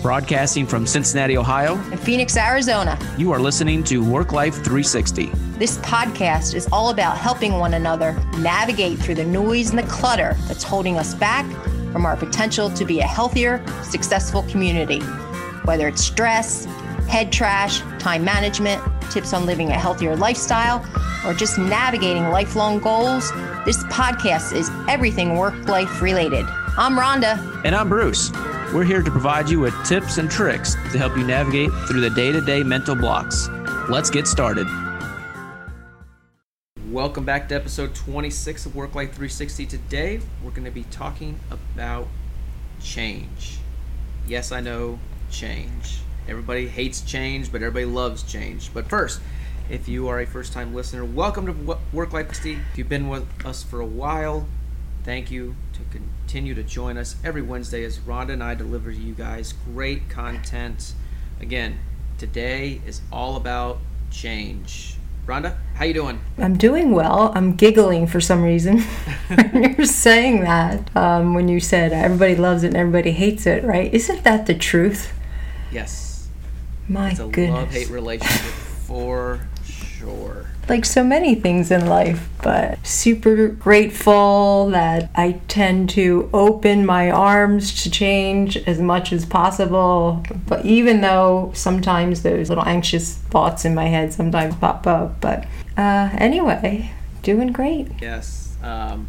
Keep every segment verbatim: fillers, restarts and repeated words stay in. Broadcasting from Cincinnati, Ohio, and Phoenix, Arizona, you are listening to Work Life three sixty. This podcast is all about helping one another navigate through the noise and the clutter that's holding us back from our potential to be a healthier, successful community. Whether it's stress, head trash, time management, tips on living a healthier lifestyle, or just navigating lifelong goals, this podcast is everything work-life related. I'm Rhonda. And I'm Bruce. We're here to provide you with tips and tricks to help you navigate through the day-to-day mental blocks. Let's get started. Welcome back to episode twenty-six of Work Life three sixty. Today, we're going to be talking about change. Yes, I know, change. Everybody hates change, but everybody loves change. But first, if you are a first-time listener, welcome to Work Life three sixty. If you've been with us for a while, thank you to continue to join us every Wednesday as Rhonda and I deliver to you guys great content. Again, today is all about change. Rhonda, how you doing? I'm doing well. I'm giggling for some reason when you're saying that. Um, when you said everybody loves it and everybody hates it, right? Isn't that the truth? Yes. My goodness. It's a goodness. Love-hate relationship for sure. Like so many things in life, but super grateful that I tend to open my arms to change as much as possible. But even though sometimes those little anxious thoughts in my head sometimes pop up, but uh, anyway, doing great. Yes. Um,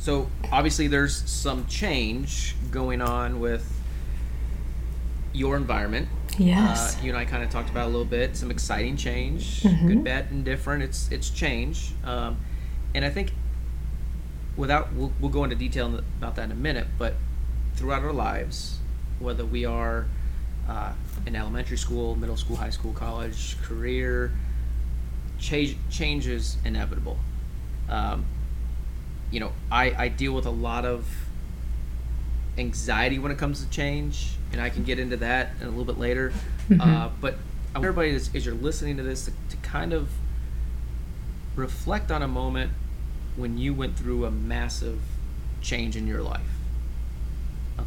so obviously there's some change going on with your environment. Yes. Uh, you and I kind of talked about a little bit, some exciting change, mm-hmm. good, bad, and different. It's it's change. Um, and I think without, we'll, we'll go into detail in the, about that in a minute, but throughout our lives, whether we are uh, in elementary school, middle school, high school, college, career, change, change is inevitable. Um, you know, I, I deal with a lot of anxiety when it comes to change, and I can get into that a little bit later. Mm-hmm. Uh, but I want everybody, as, as you're listening to this, to, to kind of reflect on a moment when you went through a massive change in your life.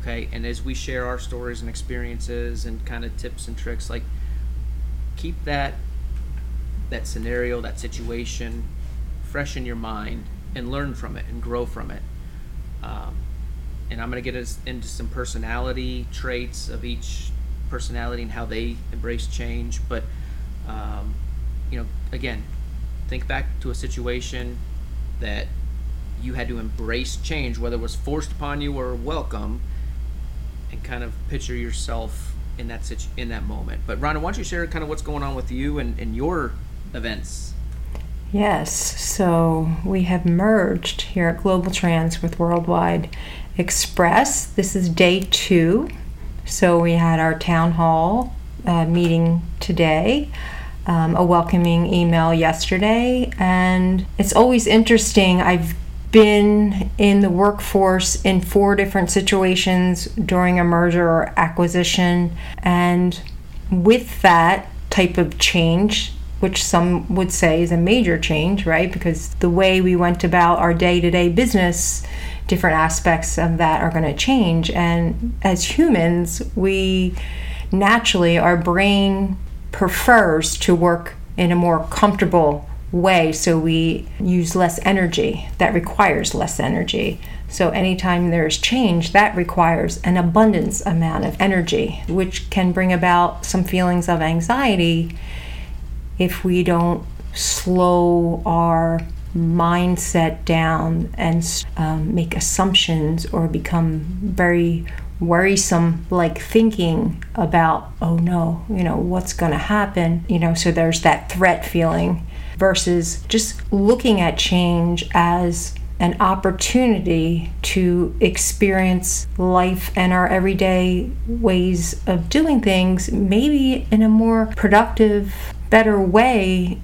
Okay, and as we share our stories and experiences and kind of tips and tricks, like keep that that scenario, that situation fresh in your mind and learn from it and grow from it. Um, And I'm going to get into some personality traits of each personality and how they embrace change. But, um, you know, again, think back to a situation that you had to embrace change, whether it was forced upon you or welcome, and kind of picture yourself in that situ- in that moment. But, Rhonda, why don't you share kind of what's going on with you and, and your events? Yes. So we have merged here at Global Trans with Worldwide Express. This is day two. So we had our town hall uh, meeting today, um, a welcoming email yesterday, and it's always interesting. I've been in the workforce in four different situations during a merger or acquisition, and with that type of change, which some would say is a major change, right? Because the way we went about our day-to-day business, different aspects of that are going to change. And as humans, we naturally, our brain prefers to work in a more comfortable way, so we use less energy. That requires less energy. So anytime there's change, that requires an abundance amount of energy, which can bring about some feelings of anxiety if we don't slow our mindset down and um, make assumptions or become very worrisome, like thinking about, oh no, you know, what's going to happen? You know, so there's that threat feeling versus just looking at change as an opportunity to experience life and our everyday ways of doing things, maybe in a more productive, better way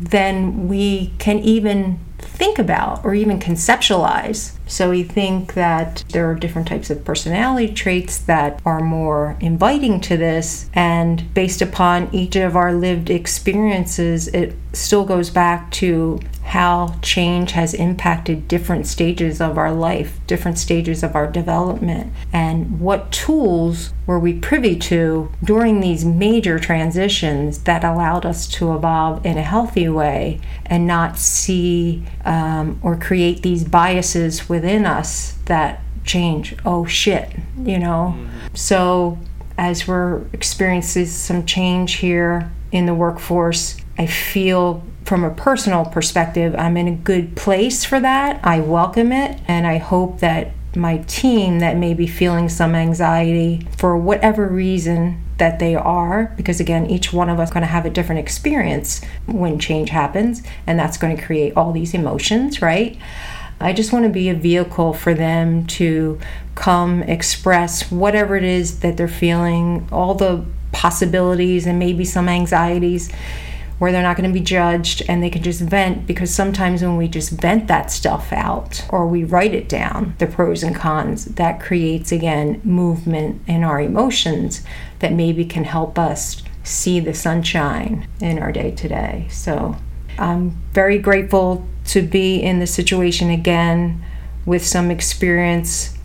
than we can even think about or even conceptualize. So we think that there are different types of personality traits that are more inviting to this, and based upon each of our lived experiences, it still goes back to how change has impacted different stages of our life, different stages of our development, and what tools were we privy to during these major transitions that allowed us to evolve in a healthy way and not see um, or create these biases within us that change, oh shit, you know? Mm-hmm. So as we're experiencing some change here in the workforce, I feel from a personal perspective, I'm in a good place for that. I welcome it, and I hope that my team that may be feeling some anxiety for whatever reason that they are, because again, each one of us is going to have a different experience when change happens, and that's going to create all these emotions, right? I just want to be a vehicle for them to come express whatever it is that they're feeling, all the possibilities and maybe some anxieties, where they're not going to be judged and they can just vent, because sometimes when we just vent that stuff out or we write it down, the pros and cons, that creates, again, movement in our emotions that maybe can help us see the sunshine in our day to day. So I'm very grateful to be in this situation again with some experience,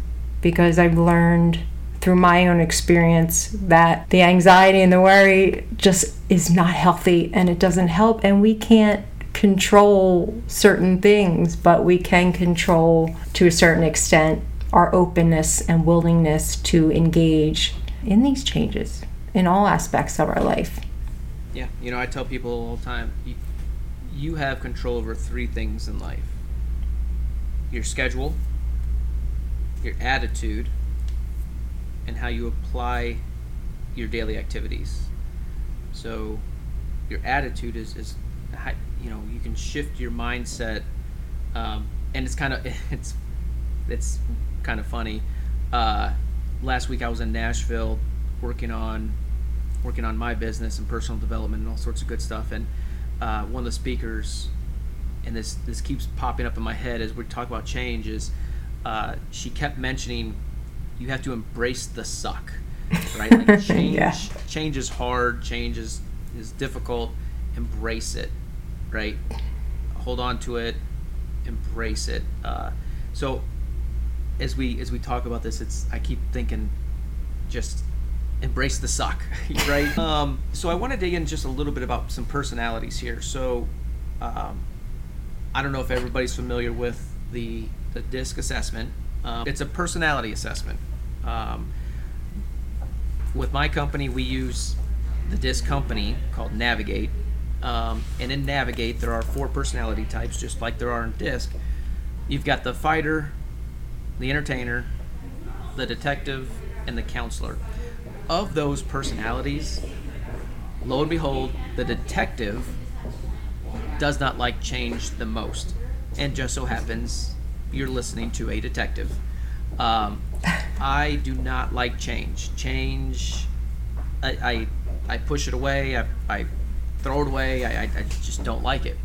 because I've learned through my own experience that the anxiety and the worry just is not healthy and it doesn't help, and we can't control certain things, but we can control to a certain extent our openness and willingness to engage in these changes in all aspects of our life. Yeah, you know, I tell people all the time, you, you have control over three things in life: your schedule, your attitude, and how you apply your daily activities. So your attitude is, is you know, you can shift your mindset, um, and it's kind of it's it's kind of funny. Uh, last week I was in Nashville working on working on my business and personal development and all sorts of good stuff. And uh, one of the speakers, and this this keeps popping up in my head as we talk about change, is uh, she kept mentioning, you have to embrace the suck, right? Like change, yeah. Change is hard. Change is, is difficult. Embrace it, right? Hold on to it. Embrace it. Uh, so, as we as we talk about this, it's I keep thinking, just embrace the suck, right? um, so I want to dig in just a little bit about some personalities here. So, um, I don't know if everybody's familiar with the the DISC assessment. Um, it's a personality assessment. Um, with my company, we use the DISC company called Navigate. Um, and in Navigate, there are four personality types, just like there are in DISC. You've got the fighter, the entertainer, the detective, and the counselor. Of those personalities, lo and behold, the detective does not like change the most. And just so happens, you're listening to a detective. Um, I do not like change. Change, I I, I push it away, I, I throw it away, I, I just don't like it.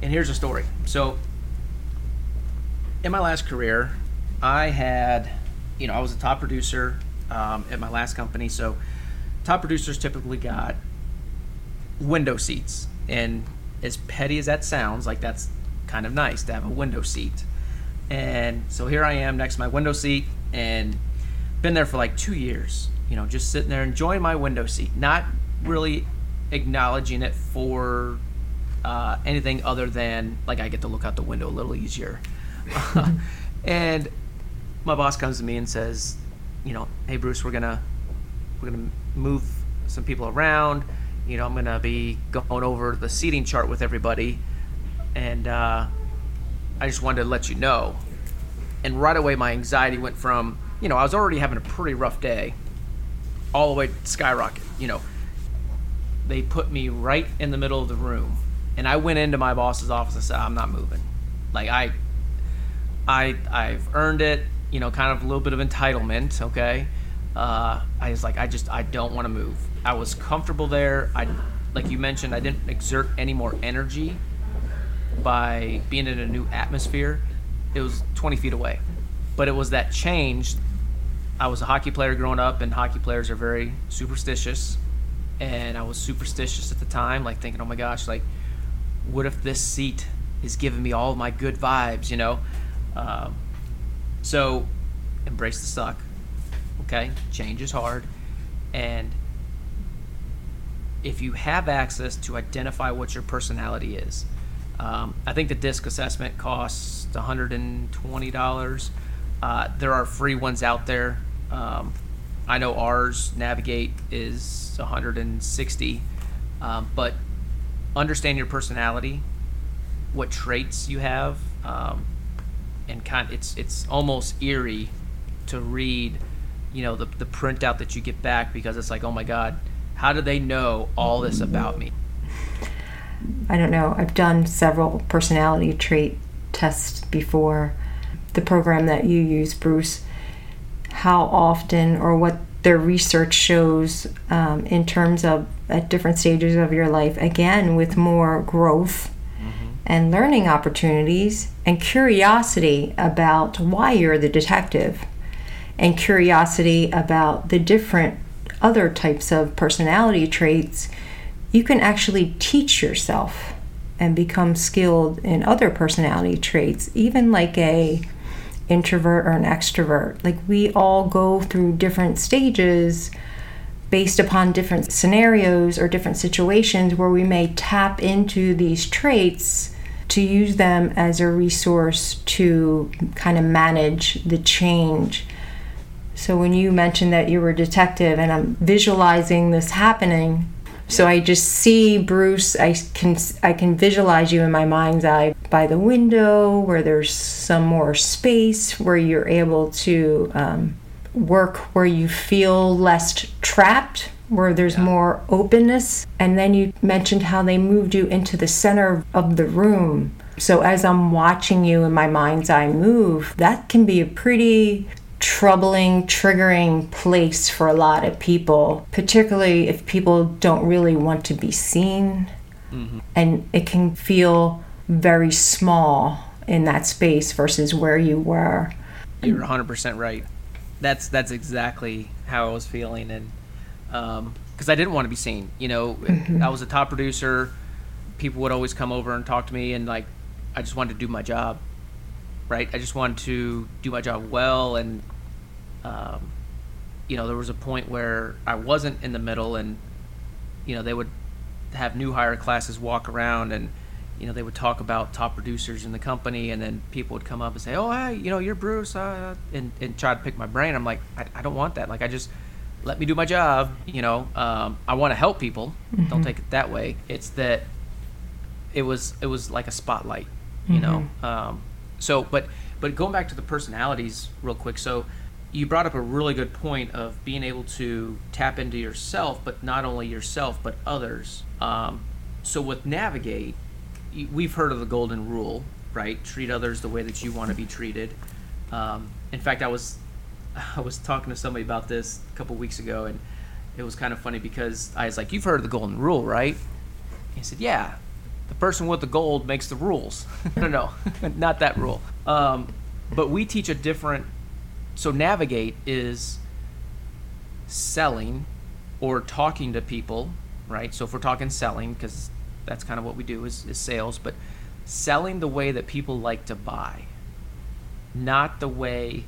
And here's a story. So, in my last career, I had, you know, I was a top producer um, at my last company. So, top producers typically got window seats. And as petty as that sounds, like that's kind of nice to have a window seat. And so here I am next to my window seat, and been there for like two years, you know, just sitting there enjoying my window seat, not really acknowledging it for uh, anything other than like I get to look out the window a little easier. uh, and my boss comes to me and says, you know, hey Bruce, we're gonna we're gonna move some people around. You know, I'm gonna be going over the seating chart with everybody, and uh, I just wanted to let you know. And right away my anxiety went from, you know, I was already having a pretty rough day, all the way to skyrocket. You know, they put me right in the middle of the room, and I went into my boss's office and said, I'm not moving. Like I, I, I've earned it, you know, kind of a little bit of entitlement, okay? Uh, I was like, I just, I don't want to move. I was comfortable there. I, like you mentioned, I didn't exert any more energy by being in a new atmosphere. It was twenty feet away, but it was that change. I was a hockey player growing up, and hockey players are very superstitious, and I was superstitious at the time, like thinking, oh my gosh, like what if this seat is giving me all my good vibes, you know. Um, so embrace the suck, okay? Change is hard. And if you have access to identify what your personality is, um, I think the DISC assessment costs one hundred twenty dollars. Uh, there are free ones out there. Um, I know ours, Navigate, is one hundred sixty dollars. Um, but understand your personality, what traits you have, um, and kind of, it's it's almost eerie to read, you know, the the printout that you get back, because it's like, oh my God, how do they know all this about me? I don't know. I've done several personality trait tests before. The program that you use, Bruce, how often or what their research shows um, in terms of at different stages of your life, again, with more growth mm-hmm. and learning opportunities and curiosity about why you're the detective and curiosity about the different other types of personality traits, you can actually teach yourself and become skilled in other personality traits, even like a introvert or an extrovert. Like, we all go through different stages based upon different scenarios or different situations where we may tap into these traits to use them as a resource to kind of manage the change. So when you mentioned that you were a detective, and I'm visualizing this happening, so I just see Bruce, I can I can visualize you in my mind's eye by the window where there's some more space, where you're able to um, work where you feel less trapped, where there's yeah. more openness. And then you mentioned how they moved you into the center of the room. So as I'm watching you in my mind's eye move, that can be a pretty troubling, triggering place for a lot of people, particularly if people don't really want to be seen. Mm-hmm. And it can feel very small in that space versus where you were. You're one hundred percent right. That's that's exactly how I was feeling, and um, because I didn't want to be seen. You know, mm-hmm. I was a top producer. People would always come over and talk to me, and like, I just wanted to do my job. Right, I just wanted to do my job well, and um, you know, there was a point where I wasn't in the middle, and you know, they would have new hire classes walk around, and you know, they would talk about top producers in the company, and then people would come up and say, "Oh, hey, you know, you're Bruce," uh, and and try to pick my brain. I'm like, I, I don't want that. Like, I just let me do my job. You know, um, I want to help people. Mm-hmm. Don't take it that way. It's that it was it was like a spotlight. You mm-hmm. know. Um, So, but but going back to the personalities real quick, so you brought up a really good point of being able to tap into yourself, but not only yourself, but others. Um, so with Navigate, we've heard of the golden rule, right? Treat others the way that you want to be treated. Um, in fact, I was I was talking to somebody about this a couple weeks ago, and it was kind of funny because I was like, "You've heard of the golden rule, right?" He said, "Yeah. The person with the gold makes the rules." No, no, not that rule. Um, but we teach a different, so Navigate is selling or talking to people, right? So if we're talking selling, because that's kind of what we do is, is sales, but selling the way that people like to buy, not the way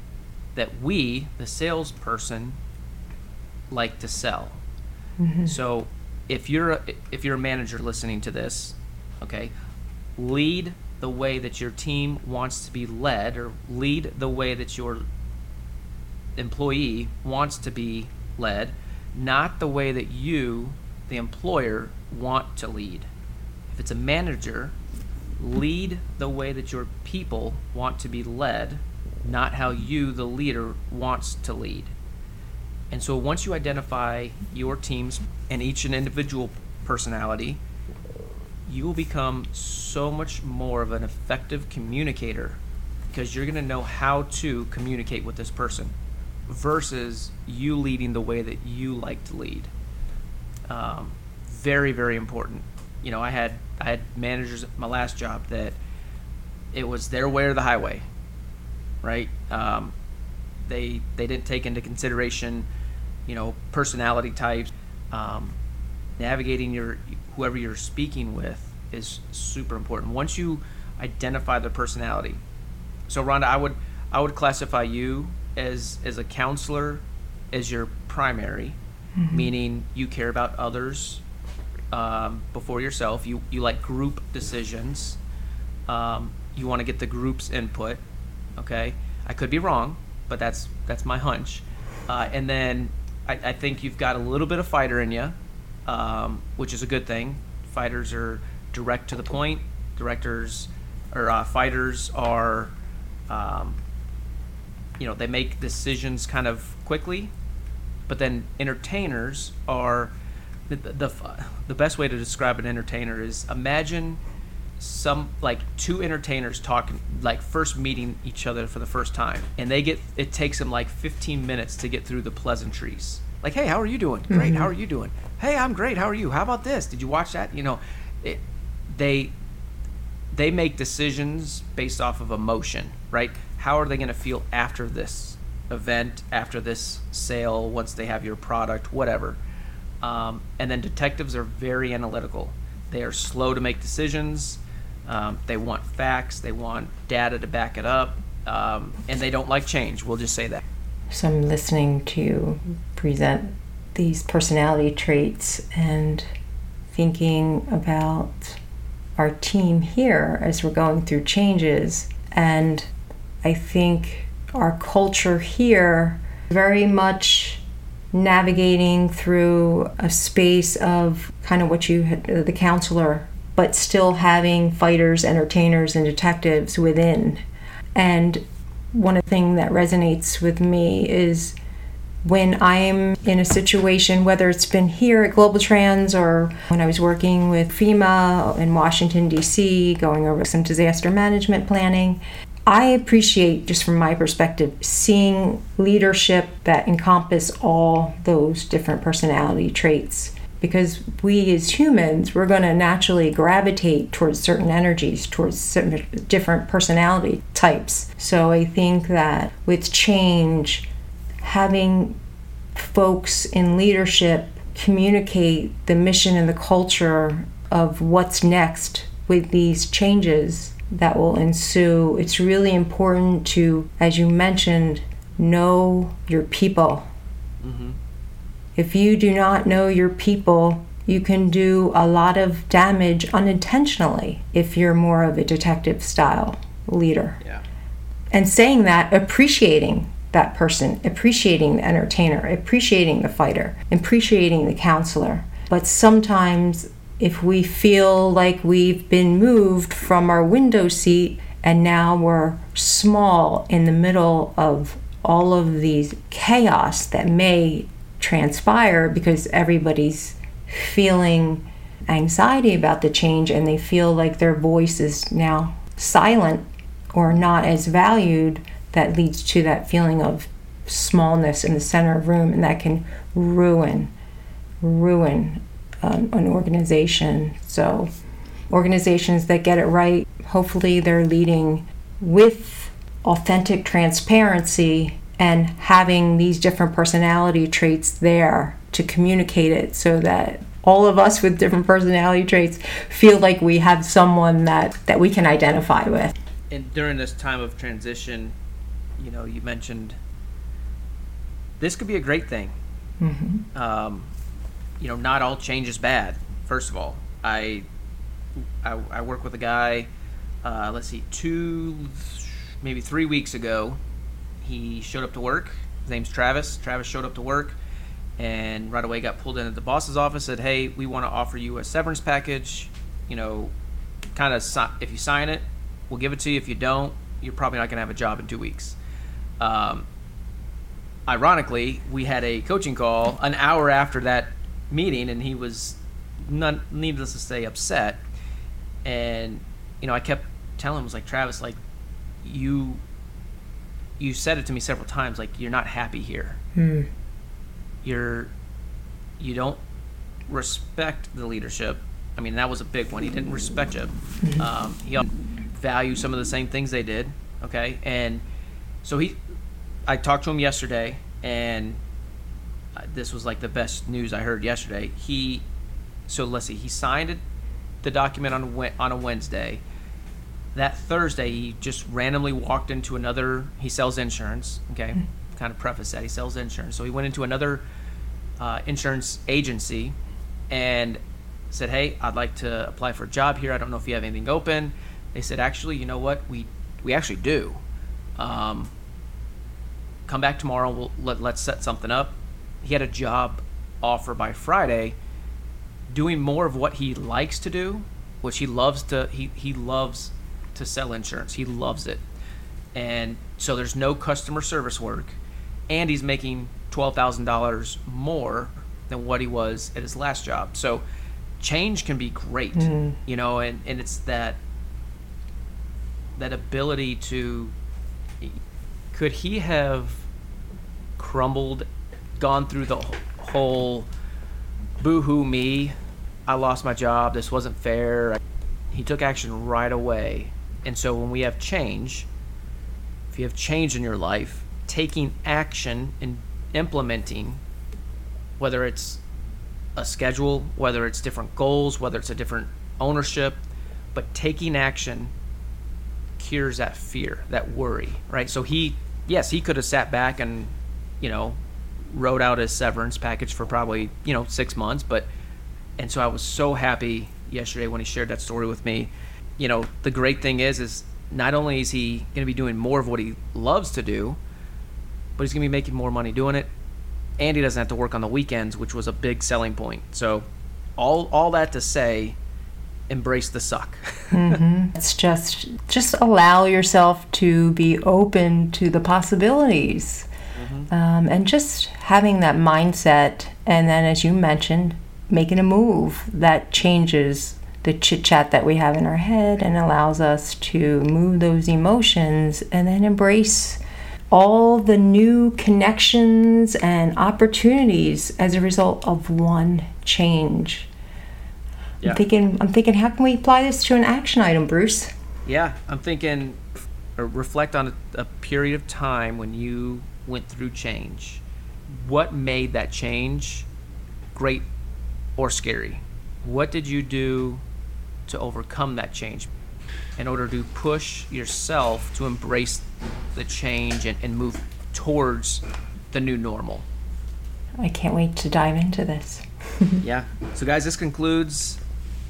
that we, the salesperson, like to sell. Mm-hmm. So if you're a, if you're a manager listening to this, okay, lead the way that your team wants to be led, or lead the way that your employee wants to be led, not the way that you, the employer, want to lead. If it's a manager, lead the way that your people want to be led, not how you, the leader, wants to lead. And so once you identify your teams and each an individual personality, you will become so much more of an effective communicator, because you're going to know how to communicate with this person versus you leading the way that you like to lead. Um, very, very important. You know, I had I had managers at my last job that it was their way or the highway, right? Um, they they didn't take into consideration, you know, personality types. Um, navigating your whoever you're speaking with is super important. Once you identify their personality. So Rhonda, I would I would classify you as as a counselor as your primary, mm-hmm. meaning you care about others um, before yourself. You you like group decisions. Um, you want to get the group's input. Okay, I could be wrong, but that's that's my hunch. Uh, and then I, I think you've got a little bit of fighter in you, um, which is a good thing. Fighters are direct to the point. Directors or uh, fighters are, um, you know, they make decisions kind of quickly. But then entertainers are the, the the best way to describe an entertainer is imagine some like two entertainers talking, like first meeting each other for the first time, and they get it takes them like fifteen minutes to get through the pleasantries. Like, hey, how are you doing? Great. Mm-hmm. How are you doing? Hey, I'm great. How are you? How about this? Did you watch that? You know, it, they they make decisions based off of emotion, right? How are they going to feel after this event, after this sale, once they have your product, whatever? Um, and then detectives are very analytical. They are slow to make decisions. Um, they want facts. They want data to back it up. Um, and they don't like change. We'll just say that. So I'm listening to you present these personality traits and thinking about our team here as we're going through changes. And I think our culture here very much navigating through a space of kind of what you had, the counselor, but still having fighters, entertainers, and detectives within. And one of the things that resonates with me is when I'm in a situation, whether it's been here at Global Trans or when I was working with FEMA in Washington, D C, going over some disaster management planning, I appreciate, just from my perspective, seeing leadership that encompass all those different personality traits. Because we as humans, we're going to naturally gravitate towards certain energies, towards different personality types. So I think that with change, having folks in leadership communicate the mission and the culture of what's next with these changes that will ensue, it's really important to, as you mentioned, know your people. Mm-hmm. If you do not know your people, you can do a lot of damage unintentionally if you're more of a detective style leader. Yeah. And saying that, appreciating that person, appreciating the entertainer, appreciating the fighter, appreciating the counselor. But sometimes if we feel like we've been moved from our window seat and now we're small in the middle of all of these chaos that may transpire because everybody's feeling anxiety about the change and they feel like their voice is now silent or not as valued, that leads to that feeling of smallness in the center of the room, and that can ruin, ruin um, an organization. So organizations that get it right, hopefully they're leading with authentic transparency and having these different personality traits there to communicate it so that all of us with different personality traits feel like we have someone that, that we can identify with. And during this time of transition, you know, you mentioned this could be a great thing. Mm-hmm. Um, you know, not all change is bad. First of all, I, I, I work with a guy, uh, let's see, two, maybe three weeks ago, he showed up to work. His name's Travis. Travis showed up to work and right away got pulled in at the boss's office, said, hey, we want to offer you a severance package. You know, kind of si- if you sign it, we'll give it to you. If you don't, you're probably not going to have a job in two weeks. Um, ironically, we had a coaching call an hour after that meeting, and he was, none, needless to say, upset. And, you know, I kept telling him, I was like, Travis, like, you... you said it to me several times, like, you're not happy here. Hmm. You're, you don't respect the leadership. I mean, that was a big one. He didn't respect it. Um, he valued some of the same things they did. Okay. And so he, I talked to him yesterday, and this was like the best news I heard yesterday. He, so let's see, he signed the document on on a Wednesday. that Thursday, he just randomly walked into another, he sells insurance, okay, kind of preface that, he sells insurance. So he went into another uh, insurance agency and said, hey, I'd like to apply for a job here. I don't know if you have anything open. They said, actually, you know what, we we actually do. Um, come back tomorrow, we'll, let, let's set something up. He had a job offer by Friday doing more of what he likes to do, which he loves to, he, he loves to sell insurance. He loves it. And so there's no customer service work, and he's making twelve thousand dollars more than what he was at his last job. So change can be great, mm-hmm. you know, and, and it's that, that ability to, could he have crumbled, gone through the whole boo-hoo me, I lost my job, this wasn't fair. He took action right away. And so when we have change, if you have change in your life, taking action and implementing, whether it's a schedule, whether it's different goals, whether it's a different ownership, but taking action cures that fear, that worry, right? So he, yes, he could have sat back and, you know, wrote out his severance package for probably, you know, six months. But, and so I was so happy yesterday when he shared that story with me. You know, the great thing is, is not only is he going to be doing more of what he loves to do, but he's going to be making more money doing it. And he doesn't have to work on the weekends, which was a big selling point. So all, all that to say, embrace the suck. mm-hmm. It's just, just allow yourself to be open to the possibilities. Mm-hmm. Um, and just having that mindset, and then as you mentioned, making a move that changes the chit-chat that we have in our head and allows us to move those emotions and then embrace all the new connections and opportunities as a result of one change. Yeah. I'm thinking, I'm thinking, how can we apply this to an action item, Bruce? Yeah, I'm thinking, or reflect on a, a period of time when you went through change. What made that change great or scary? What did you do to overcome that change in order to push yourself to embrace the change and, and move towards the new normal? I can't wait to dive into this. Yeah. So guys, this concludes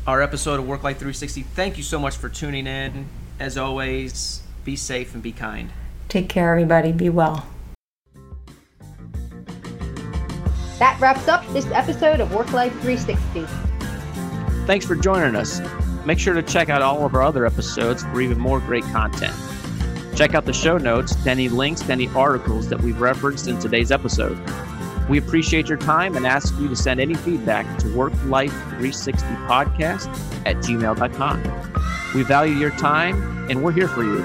our episode of Work Life three sixty. Thank you so much for tuning in. As always, be safe and be kind. Take care, everybody. Be well. That wraps up this episode of Work Life three sixty. Thanks for joining us. Make sure to check out all of our other episodes for even more great content. Check out the show notes, any links, any articles that we've referenced in today's episode. We appreciate your time and ask you to send any feedback to work life three sixty podcast at gmail dot com. We value your time and we're here for you.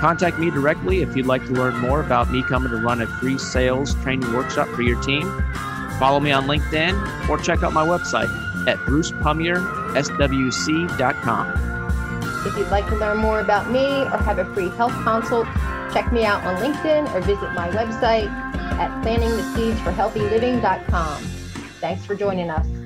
Contact me directly if you'd like to learn more about me coming to run a free sales training workshop for your team. Follow me on LinkedIn or check out my website at Bruce Pumier S W C dot com. If you'd like to learn more about me or have a free health consult, check me out on LinkedIn or visit my website at planting the seeds for healthy living dot com. Thanks for joining us.